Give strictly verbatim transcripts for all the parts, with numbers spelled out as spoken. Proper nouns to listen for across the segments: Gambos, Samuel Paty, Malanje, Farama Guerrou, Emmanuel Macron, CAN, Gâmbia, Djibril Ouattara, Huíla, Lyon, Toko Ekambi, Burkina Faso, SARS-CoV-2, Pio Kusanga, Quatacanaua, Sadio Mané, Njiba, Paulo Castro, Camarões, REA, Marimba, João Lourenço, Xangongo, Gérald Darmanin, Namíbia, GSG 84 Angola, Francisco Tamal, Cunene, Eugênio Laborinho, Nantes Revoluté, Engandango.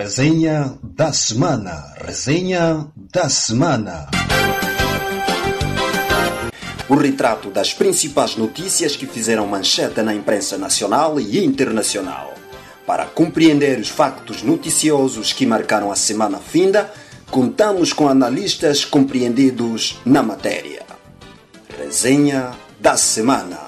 Resenha da semana. Resenha da semana. O retrato das principais notícias que fizeram manchete na imprensa nacional e internacional. Para compreender os factos noticiosos que marcaram a semana finda, contamos com analistas compreendidos na matéria. Resenha da semana.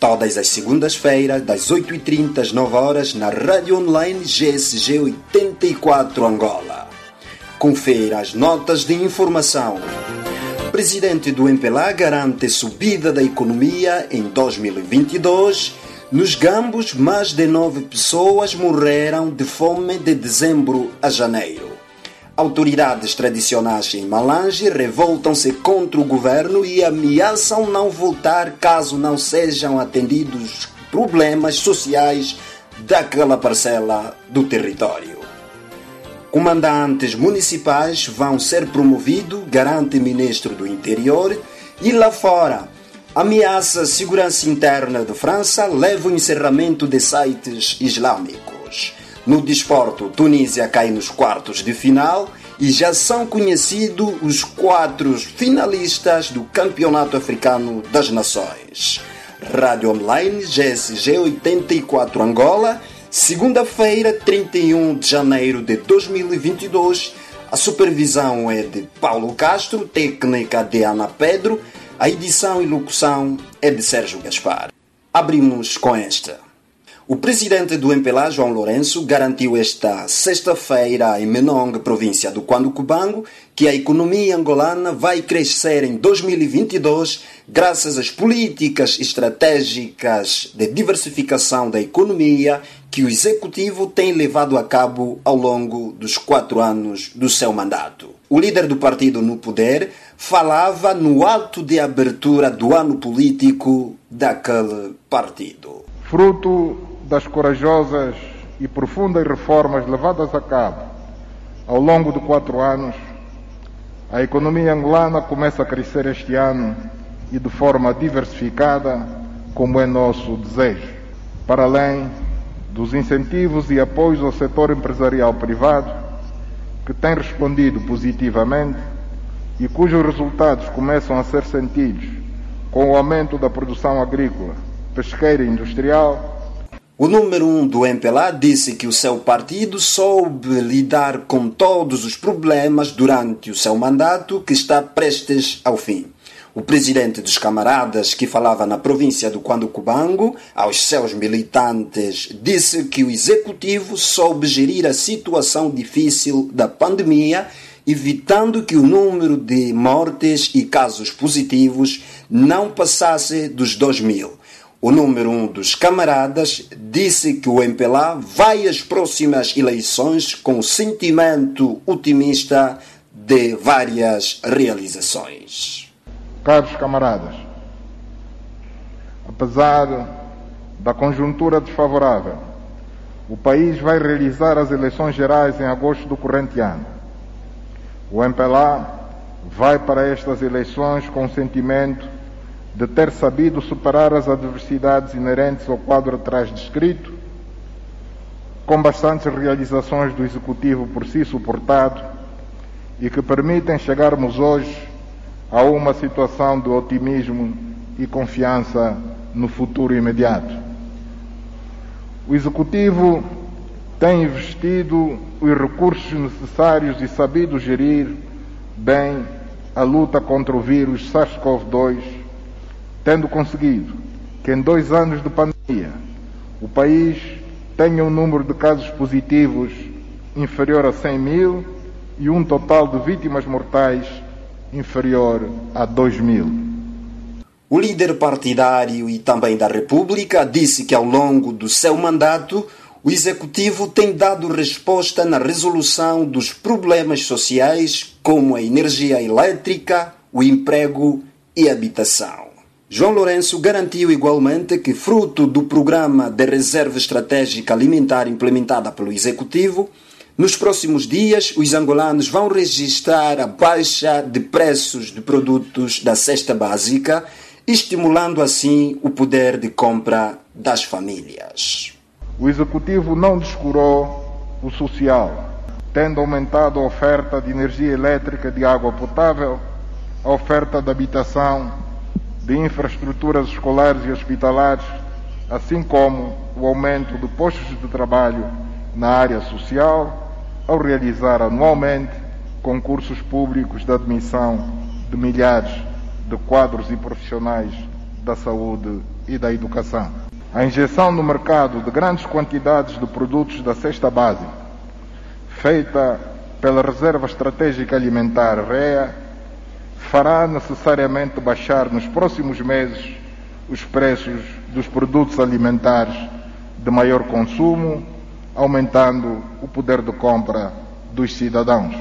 Todas as segundas-feiras, das oito e trinta às nove horas, na rádio online G S G oitenta e quatro Angola. Confira as notas de informação. Presidente do M P L A garante subida da economia em dois mil e vinte e dois. Nos Gambos, mais de nove pessoas morreram de fome de dezembro a janeiro. Autoridades tradicionais em Malanje revoltam-se contra o governo e ameaçam não voltar caso não sejam atendidos problemas sociais daquela parcela do território. Comandantes municipais vão ser promovidos, garante ministro do Interior. E lá fora, ameaça à segurança interna de França leva o encerramento de sites islâmicos. No desporto, Tunísia cai nos quartos de final e já são conhecidos os quatro finalistas do Campeonato Africano das Nações. Rádio Online G S G oitenta e quatro Angola. Segunda-feira, trinta e um de janeiro de dois mil e vinte e dois, a supervisão é de Paulo Castro, técnica de Ana Pedro, a edição e locução é de Sérgio Gaspar. Abrimos com esta. O presidente do M P L A, João Lourenço, garantiu esta sexta-feira em Menong, província do Cuando Cubango, que a economia angolana vai crescer em dois mil e vinte e dois graças às políticas estratégicas de diversificação da economia que o executivo tem levado a cabo ao longo dos quatro anos do seu mandato. O líder do partido no poder falava no ato de abertura do ano político daquele partido. Fruto das corajosas e profundas reformas levadas a cabo ao longo de quatro anos, a economia angolana começa a crescer este ano e de forma diversificada, como é nosso desejo. Para além dos incentivos e apoios ao setor empresarial privado, que tem respondido positivamente e cujos resultados começam a ser sentidos com o aumento da produção agrícola, pesqueira e industrial. O número um do M P L A disse que o seu partido soube lidar com todos os problemas durante o seu mandato, que está prestes ao fim. O presidente dos camaradas, que falava na província do Cuando Cubango, aos seus militantes, disse que o executivo soube gerir a situação difícil da pandemia, evitando que o número de mortes e casos positivos não passasse dos dois mil. O número um dos camaradas disse que o M P L A vai às próximas eleições com sentimento otimista de várias realizações. Caros camaradas, apesar da conjuntura desfavorável, o país vai realizar as eleições gerais em agosto do corrente ano. O M P L A vai para estas eleições com sentimento de ter sabido superar as adversidades inerentes ao quadro atrás descrito, com bastantes realizações do Executivo por si suportado e que permitem chegarmos hoje a uma situação de otimismo e confiança no futuro imediato. O Executivo tem investido os recursos necessários e sabido gerir bem a luta contra o vírus SARS-CoV dois, tendo conseguido que em dois anos de pandemia o país tenha um número de casos positivos inferior a cem mil e um total de vítimas mortais inferior a dois mil. O líder partidário e também da República disse que ao longo do seu mandato o Executivo tem dado resposta na resolução dos problemas sociais como a energia elétrica, o emprego e a habitação. João Lourenço garantiu igualmente que, fruto do programa de reserva estratégica alimentar implementada pelo Executivo, nos próximos dias os angolanos vão registrar a baixa de preços de produtos da cesta básica, estimulando assim o poder de compra das famílias. O Executivo não descurou o social, tendo aumentado a oferta de energia elétrica, de água potável, a oferta de habitação, de infraestruturas escolares e hospitalares, assim como o aumento de postos de trabalho na área social, ao realizar anualmente concursos públicos de admissão de milhares de quadros e profissionais da saúde e da educação. A injeção no mercado de grandes quantidades de produtos da cesta básica, feita pela Reserva Estratégica Alimentar R E A, fará necessariamente baixar nos próximos meses os preços dos produtos alimentares de maior consumo, aumentando o poder de compra dos cidadãos.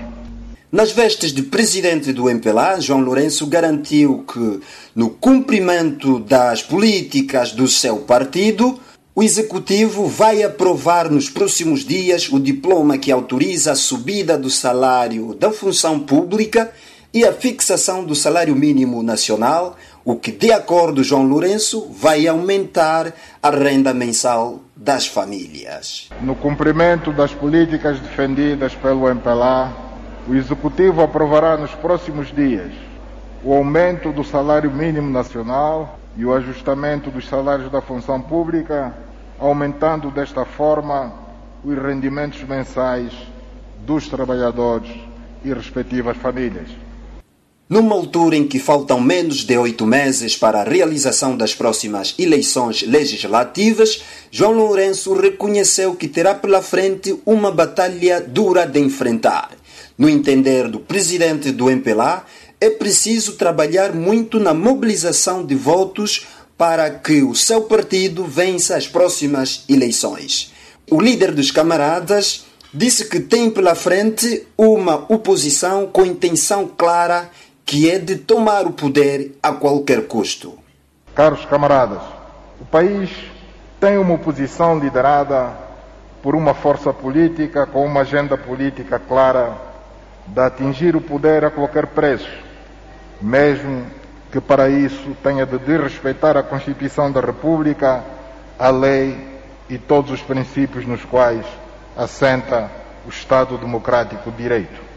Nas vestes de presidente do M P L A, João Lourenço garantiu que, no cumprimento das políticas do seu partido, o Executivo vai aprovar nos próximos dias o diploma que autoriza a subida do salário da função pública e a fixação do salário mínimo nacional, o que, de acordo com João Lourenço, vai aumentar a renda mensal das famílias. No cumprimento das políticas defendidas pelo M P L A, o Executivo aprovará nos próximos dias o aumento do salário mínimo nacional e o ajustamento dos salários da função pública, aumentando desta forma os rendimentos mensais dos trabalhadores e respectivas famílias. Numa altura em que faltam menos de oito meses para a realização das próximas eleições legislativas, João Lourenço reconheceu que terá pela frente uma batalha dura de enfrentar. No entender do presidente do M P L A, é preciso trabalhar muito na mobilização de votos para que o seu partido vença as próximas eleições. O líder dos camaradas disse que tem pela frente uma oposição com intenção clara que é de tomar o poder a qualquer custo. Caros camaradas, o país tem uma oposição liderada por uma força política com uma agenda política clara de atingir o poder a qualquer preço, mesmo que para isso tenha de desrespeitar a Constituição da República, a lei e todos os princípios nos quais assenta o Estado Democrático de Direito.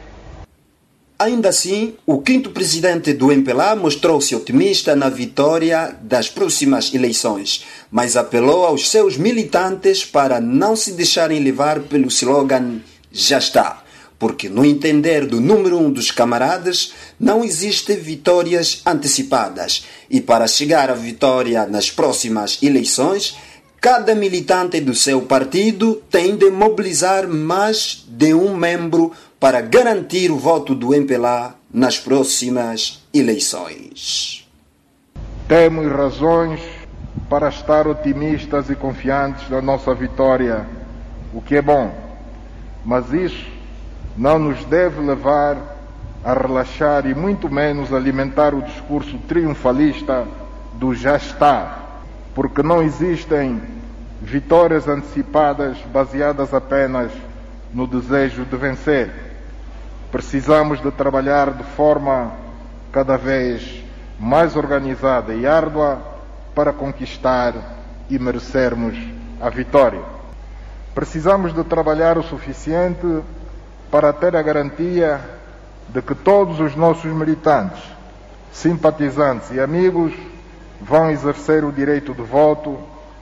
Ainda assim, o quinto presidente do M P L A mostrou-se otimista na vitória das próximas eleições, mas apelou aos seus militantes para não se deixarem levar pelo slogan "Já está", porque no entender do número um dos camaradas, não existem vitórias antecipadas e para chegar à vitória nas próximas eleições, cada militante do seu partido tem de mobilizar mais de um membro para garantir o voto do M P L A nas próximas eleições. Temos razões para estar otimistas e confiantes na nossa vitória, o que é bom, mas isso não nos deve levar a relaxar e muito menos alimentar o discurso triunfalista do "já está", porque não existem vitórias antecipadas baseadas apenas no desejo de vencer. Precisamos de trabalhar de forma cada vez mais organizada e árdua para conquistar e merecermos a vitória. Precisamos de trabalhar o suficiente para ter a garantia de que todos os nossos militantes, simpatizantes e amigos vão exercer o direito de voto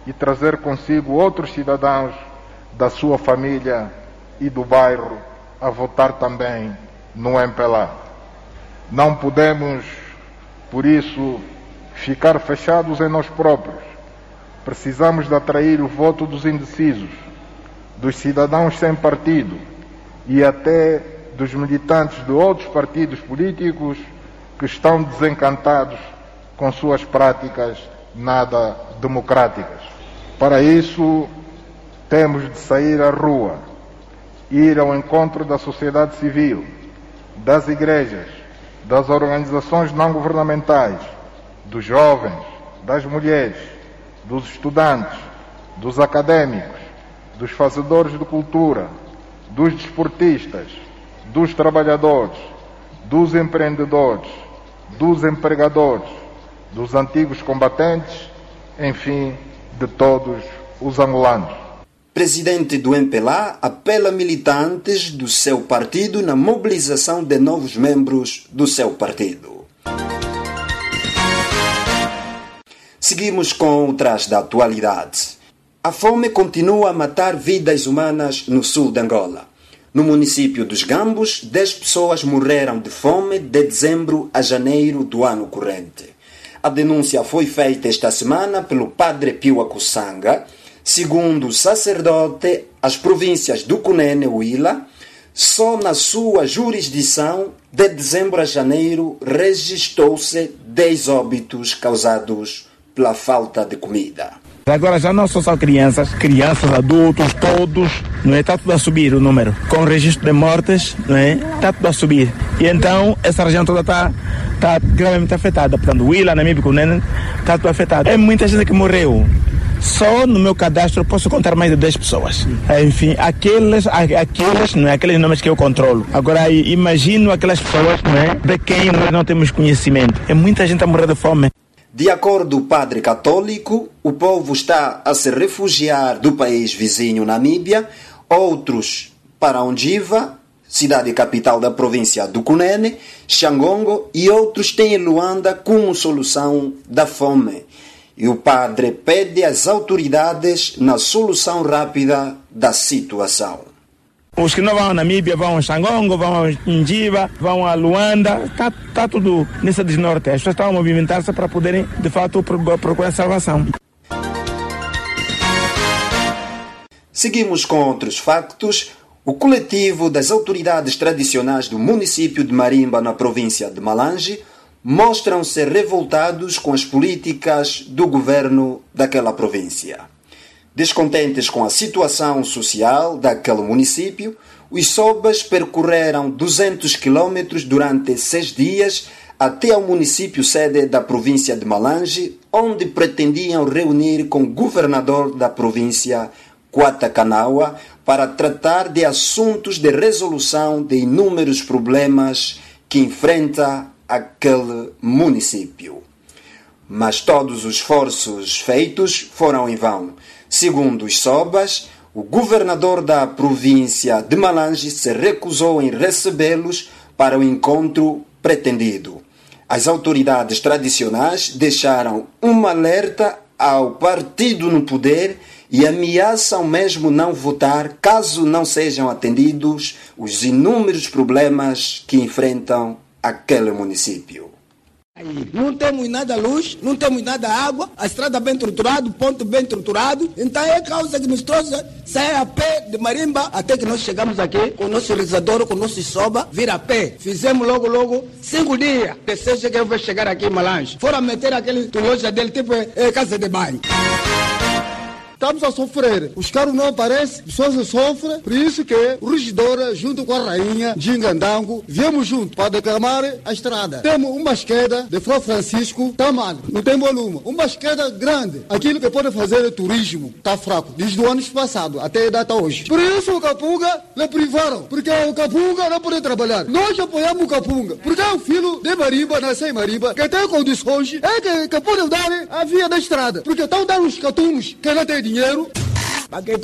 e trazer consigo outros cidadãos da sua família e do bairro a votar também no M P L A. Não podemos, por isso, ficar fechados em nós próprios. Precisamos de atrair o voto dos indecisos, dos cidadãos sem partido e até dos militantes de outros partidos políticos que estão desencantados com suas práticas nada democráticas. Para isso, temos de sair à rua, ir ao encontro da sociedade civil, das igrejas, das organizações não governamentais, dos jovens, das mulheres, dos estudantes, dos académicos, dos fazedores de cultura, dos desportistas, dos trabalhadores, dos empreendedores, dos empregadores, dos antigos combatentes, enfim, de todos os angolanos. presidente do M P L A apela militantes do seu partido na mobilização de novos membros do seu partido. Seguimos com outras da atualidade. A fome continua a matar vidas humanas no sul de Angola. No município dos Gambos, dez pessoas morreram de fome de dezembro a janeiro do ano corrente. A denúncia foi feita esta semana pelo padre Pio Kusanga. Segundo o sacerdote, as províncias do Cunene e Huíla, só na sua jurisdição, de dezembro a janeiro, registrou-se dez óbitos causados pela falta de comida. Agora já não são só crianças, crianças, adultos, todos, não é? Está tudo a subir o número. Com o registro de mortes, não é? Está tudo a subir. E então essa região toda está tá gravemente afetada. Portanto, Huíla, Namíbia, Cunene, está tudo afetado. É muita gente que morreu. Só no meu cadastro posso contar mais de dez pessoas. Enfim, aqueles, aqueles, não é? Aqueles nomes que eu controlo. Agora, imagino aquelas pessoas, não é? De quem nós não temos conhecimento. É muita gente a morrer de fome. De acordo com o padre católico, o povo está a se refugiar do país vizinho Namíbia, outros para Ondiva, cidade capital da província do Cunene, Xangongo, e outros têm Luanda como solução da fome. E o padre pede às autoridades na solução rápida da situação. Os que não vão à Namíbia vão a Xangongo, vão a Njiba, vão a Luanda. Está tá tudo nessa desnorte. As pessoas estão a movimentar-se para poderem, de fato, procurar salvação. Seguimos com outros factos. O coletivo das autoridades tradicionais do município de Marimba, na província de Malanje, mostram-se revoltados com as políticas do governo daquela província. Descontentes com a situação social daquele município, os sobas percorreram duzentos quilômetros durante seis dias até ao município sede da província de Malanje, onde pretendiam reunir com o governador da província, Quatacanaua, para tratar de assuntos de resolução de inúmeros problemas que enfrenta aquele município. Mas todos os esforços feitos foram em vão. Segundo os sobas, o governador da província de Malanje se recusou em recebê-los para o encontro pretendido. As autoridades tradicionais deixaram um alerta ao partido no poder e ameaçam mesmo não votar caso não sejam atendidos os inúmeros problemas que enfrentam aquele município. Não temos nada luz, não temos nada água, a estrada bem estruturada, o ponto bem estruturado. Então é a causa que nos trouxe sair a pé de Marimba até que nós chegamos aqui com o nosso rezador, com o nosso soba, vir a pé. Fizemos logo, logo, cinco dias. Terceiro que eu vou chegar aqui em Malanje. Foram meter aquele loja dele, tipo é, casa de banho. Estamos a sofrer. Os carros não aparecem, pessoas sofrem. Por isso que o regidor, junto com a rainha de Engandango, viemos junto para declamar a estrada. Temos uma esquerda de Frau Francisco Tamal. Não tem volume. Uma esquerda grande. Aquilo que pode fazer é turismo. Está fraco. Desde o ano passado até a data hoje. Por isso o Capunga lhe privaram. Porque o Capunga não pode trabalhar. Nós apoiamos o Capunga. Porque é o filho de Marimba, nasceu em Marimba, que tem condições, é que, que pode dar a via da estrada. Porque estão dando os catunos que não tem dinheiro. A velha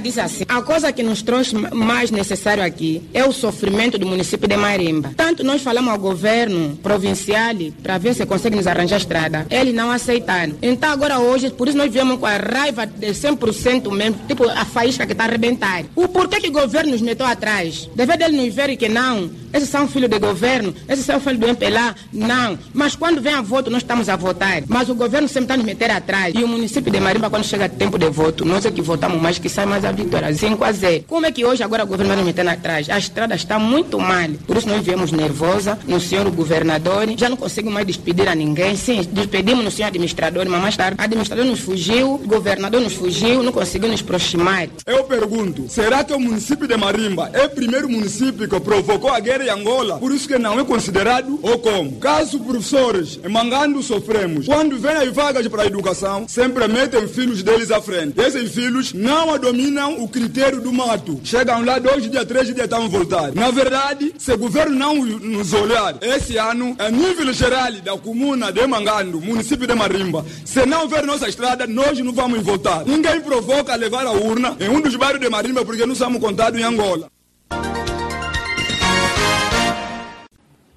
diz assim: a coisa que nos trouxe mais necessário aqui é o sofrimento do município de Marimba. Tanto nós falamos ao governo provincial para ver se consegue nos arranjar estrada, eles não aceitaram. Então agora hoje, por isso nós viemos com a raiva de cem por cento mesmo, tipo a faísca que está a arrebentar. O porquê que o governo nos meteu atrás? Deve dele nos ver que não, esses são filhos do governo, esses são filhos do M P L A, não. Mas quando vem a voto, nós estamos a votar. Mas o governo sempre está nos meter atrás. E o município de Marimba, quando chega tempo de voto, nós é que votamos mais, que sai mais a vitória, cinco a zero. Como é que hoje agora o governo vai nos meter atrás? A estrada está muito mal. Por isso nós viemos nervosa no senhor governador. Já não consigo mais despedir a ninguém. Sim, despedimos no senhor administrador, mas mais tarde. O administrador nos fugiu, o governador nos fugiu, não conseguiu nos aproximar. Eu pergunto, será que o município de Marimba é o primeiro município que provocou a guerra e Angola, por isso que não é considerado ou como. Caso professores em Mangando sofremos, quando vêm as vagas para a educação, sempre metem filhos deles à frente. Esses filhos não dominam o critério do mato. Chegam lá dois dias, três dias, estão voltados. Na verdade, se o governo não nos olhar, esse ano, a nível geral da comuna de Mangando, município de Marimba, se não houver nossa estrada, nós não vamos votar. Ninguém provoca levar a urna em um dos bairros de Marimba porque não somos contados em Angola.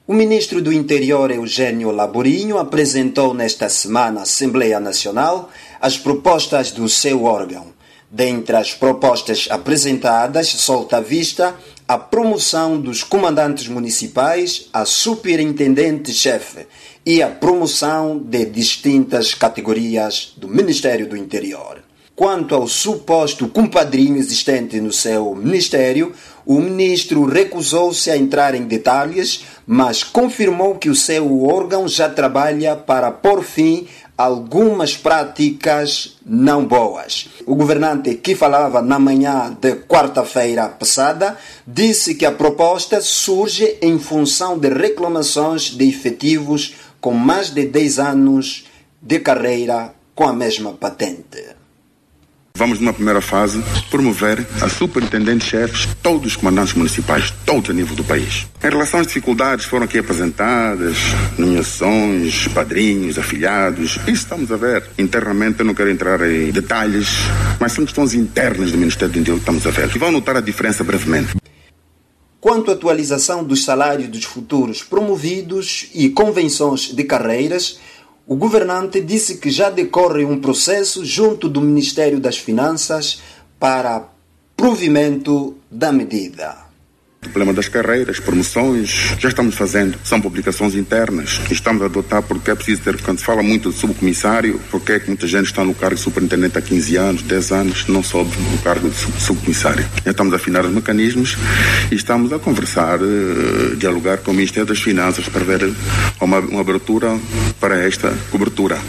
O ministro do Interior, Eugênio Laborinho, apresentou nesta semana à Assembleia Nacional as propostas do seu órgão. Dentre as propostas apresentadas, solta à vista a promoção dos comandantes municipais a superintendente-chefe e a promoção de distintas categorias do Ministério do Interior. Quanto ao suposto compadrinho existente no seu ministério, o ministro recusou-se a entrar em detalhes, mas confirmou que o seu órgão já trabalha para pôr fim a algumas práticas não boas. O governante, que falava na manhã de quarta-feira passada, disse que a proposta surge em função de reclamações de efetivos com mais de dez anos de carreira com a mesma patente. Vamos, numa primeira fase, promover a superintendente-chefes, todos os comandantes municipais, todos a nível do país. Em relação às dificuldades foram aqui apresentadas, nomeações, padrinhos, afiliados, isso estamos a ver. Internamente, eu não quero entrar em detalhes, mas são questões internas do Ministério do Interior que estamos a ver, que vão notar a diferença brevemente. Quanto à atualização dos salários dos futuros promovidos e convenções de carreiras, o governante disse que já decorre um processo junto do Ministério das Finanças para provimento da medida. O problema das carreiras, promoções, já estamos fazendo, são publicações internas, estamos a adotar porque é preciso ter, quando se fala muito de subcomissário, porque é que muita gente está no cargo de superintendente há quinze anos, dez anos, não sobe no cargo de subcomissário. Já estamos a afinar os mecanismos e estamos a conversar, uh, dialogar com o Ministério das Finanças para ver uma, uma abertura para esta cobertura.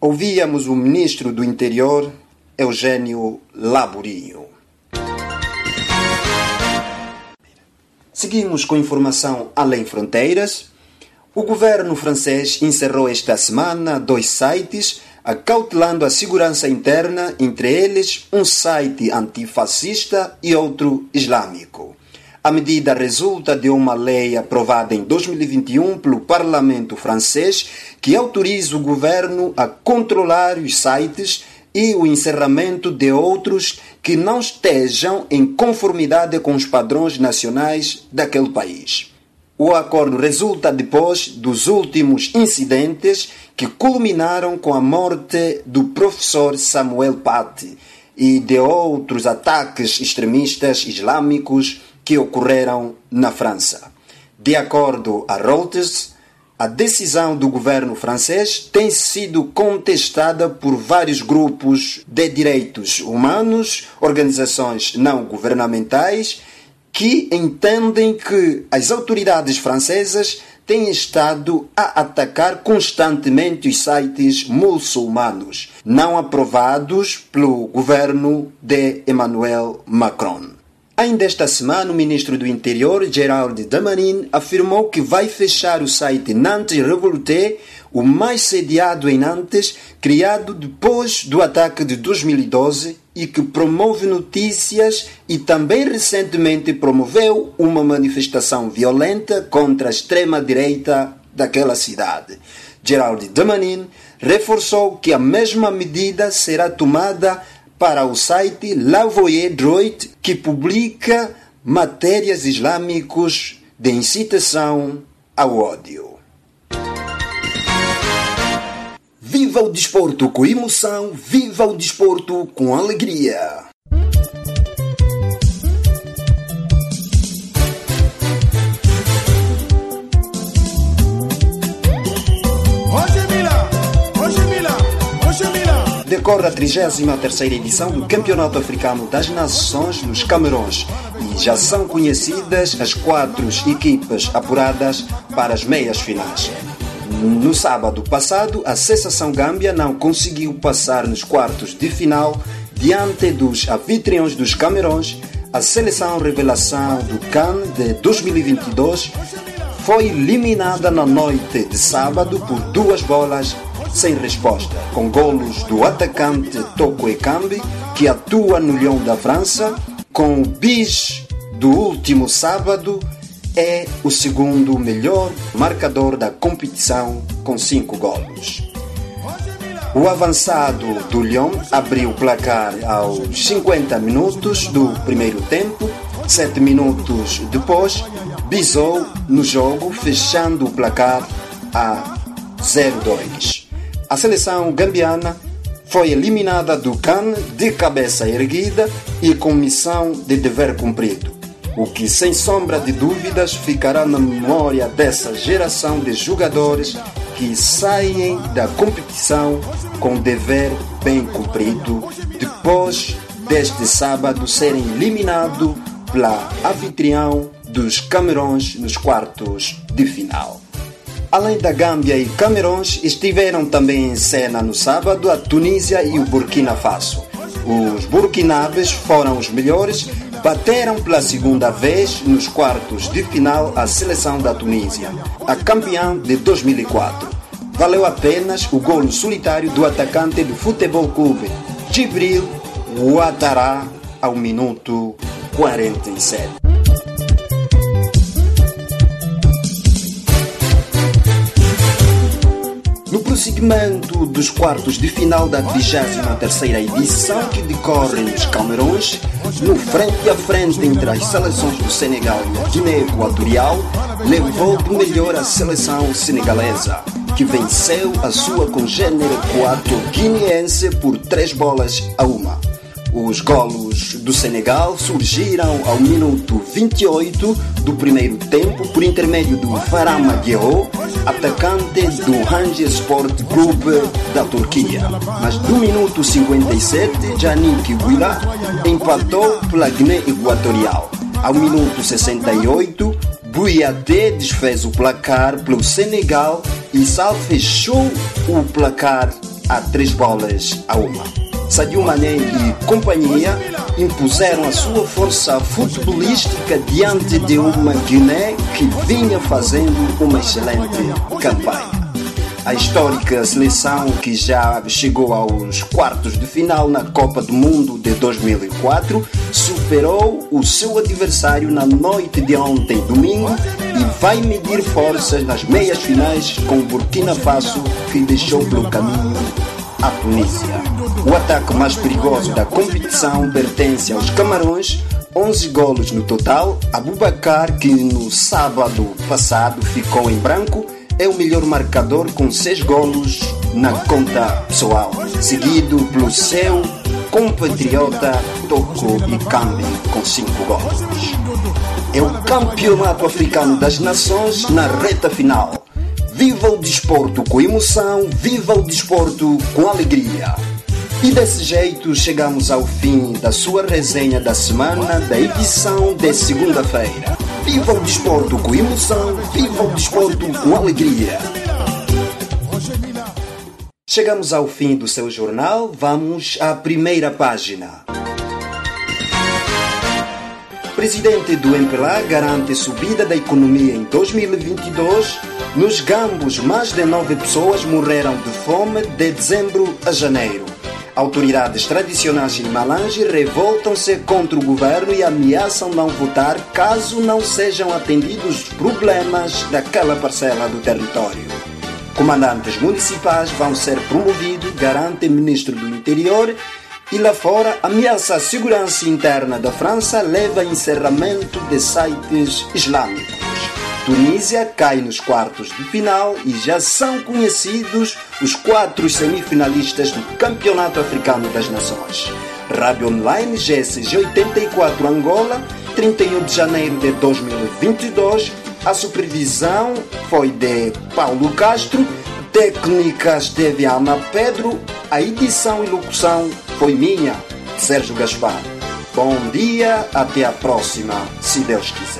Ouvíamos o Ministro do Interior, Eugênio Laborinho. Seguimos com informação além fronteiras. O governo francês encerrou esta semana dois sites, acautelando a segurança interna, entre eles um site antifascista e outro islâmico. A medida resulta de uma lei aprovada em dois mil e vinte e um pelo Parlamento francês que autoriza o governo a controlar os sites e o encerramento de outros que não estejam em conformidade com os padrões nacionais daquele país. O acordo resulta depois dos últimos incidentes que culminaram com a morte do professor Samuel Paty e de outros ataques extremistas islâmicos que ocorreram na França. De acordo a Reuters, a decisão do governo francês tem sido contestada por vários grupos de direitos humanos, organizações não governamentais, que entendem que as autoridades francesas têm estado a atacar constantemente os sites muçulmanos, não aprovados pelo governo de Emmanuel Macron. Ainda esta semana, o ministro do Interior, Gérald Darmanin, afirmou que vai fechar o site Nantes Revoluté, o mais sediado em Nantes, criado depois do ataque de dois mil e doze e que promove notícias e também recentemente promoveu uma manifestação violenta contra a extrema-direita daquela cidade. Gérald Darmanin reforçou que a mesma medida será tomada para o site La Voie Droite, que publica matérias islâmicos de incitação ao ódio. Viva o desporto com emoção, viva o desporto com alegria! Decorre a trigésima terceira edição do Campeonato Africano das Nações nos Camarões e já são conhecidas as quatro equipas apuradas para as meias finais. No sábado passado, a seleção Gâmbia não conseguiu passar nos quartos de final diante dos anfitriões dos Camarões, A seleção revelação do CAN de dois mil e vinte e dois foi eliminada na noite de sábado por duas bolas sem resposta, com golos do atacante Toko Ekambi, que atua no Lyon da França, com o bis do último sábado, é o segundo melhor marcador da competição com cinco golos. O avançado do Lyon abriu o placar aos cinquenta minutos do primeiro tempo. Sete minutos depois, bisou no jogo, fechando o placar a zero a dois. A seleção gambiana foi eliminada do CAN de cabeça erguida e com missão de dever cumprido, o que, sem sombra de dúvidas, ficará na memória dessa geração de jogadores que saem da competição com dever bem cumprido, depois deste sábado serem eliminados pela anfitrião dos Camarões nos quartos de final. Além da Gâmbia e Camarões, estiveram também em cena no sábado a Tunísia e o Burkina Faso. Os burkinabes foram os melhores, bateram pela segunda vez nos quartos de final a seleção da Tunísia, a campeã de dois mil e quatro. Valeu apenas o golo solitário do atacante do Futebol Clube, Djibril Ouattara, ao minuto quarenta e sete. No prosseguimento dos quartos de final da vigésima terceira edição, que decorre nos Camarões, no frente a frente entre as seleções do Senegal e a Guiné-Equatorial, levou de melhor a seleção senegalesa, que venceu a sua congênere equato-guineense por três bolas a uma. Os golos do Senegal surgiram ao minuto vinte e oito do primeiro tempo por intermédio do Farama Guerrou, atacante do Ranger Sport Club da Turquia. Mas do minuto cinquenta e sete, Janik Huíla empatou pela Guiné Equatorial. Ao minuto sessenta e oito, Bouyaté desfez o placar pelo Senegal e Sal fechou o placar a três bolas a uma. Sadio Mané e companhia impuseram a sua força futebolística diante de uma Guiné que vinha fazendo uma excelente campanha. A histórica seleção, que já chegou aos quartos de final na Copa do Mundo de dois mil e quatro, superou o seu adversário na noite de ontem, domingo, e vai medir forças nas meias finais com o Burkina Faso, que deixou pelo caminho a Tunísia. O ataque mais perigoso da competição pertence aos Camarões, onze golos no total. Aboubacar, que no sábado passado ficou em branco, é o melhor marcador com seis golos na conta pessoal, seguido pelo seu compatriota Toko Ekambi com cinco golos. É o Campeonato Africano das Nações na reta final. Viva o desporto com emoção, viva o desporto com alegria. E desse jeito chegamos ao fim da sua resenha da semana, da edição de segunda-feira. Viva o desporto com emoção, viva o desporto com alegria. Chegamos ao fim do seu jornal, vamos à primeira página. Presidente do M P L A garante subida da economia em dois mil e vinte e dois. Nos Gambos, mais de nove pessoas morreram de fome de dezembro a janeiro. Autoridades tradicionais em Malanje revoltam-se contra o governo e ameaçam não votar caso não sejam atendidos os problemas daquela parcela do território. Comandantes municipais vão ser promovidos, garante ministro do Interior. E lá fora, ameaça à segurança interna da França leva a encerramento de sites islâmicos. Tunísia cai nos quartos de final e já são conhecidos os quatro semifinalistas do Campeonato Africano das Nações. Rádio Online G S G oitenta e quatro Angola, trinta e um de janeiro de dois mil e vinte e dois. A supervisão foi de Paulo Castro, técnica esteve a Ana Pedro, a edição e locução foi minha, Sérgio Gaspar. Bom dia, até a próxima, se Deus quiser.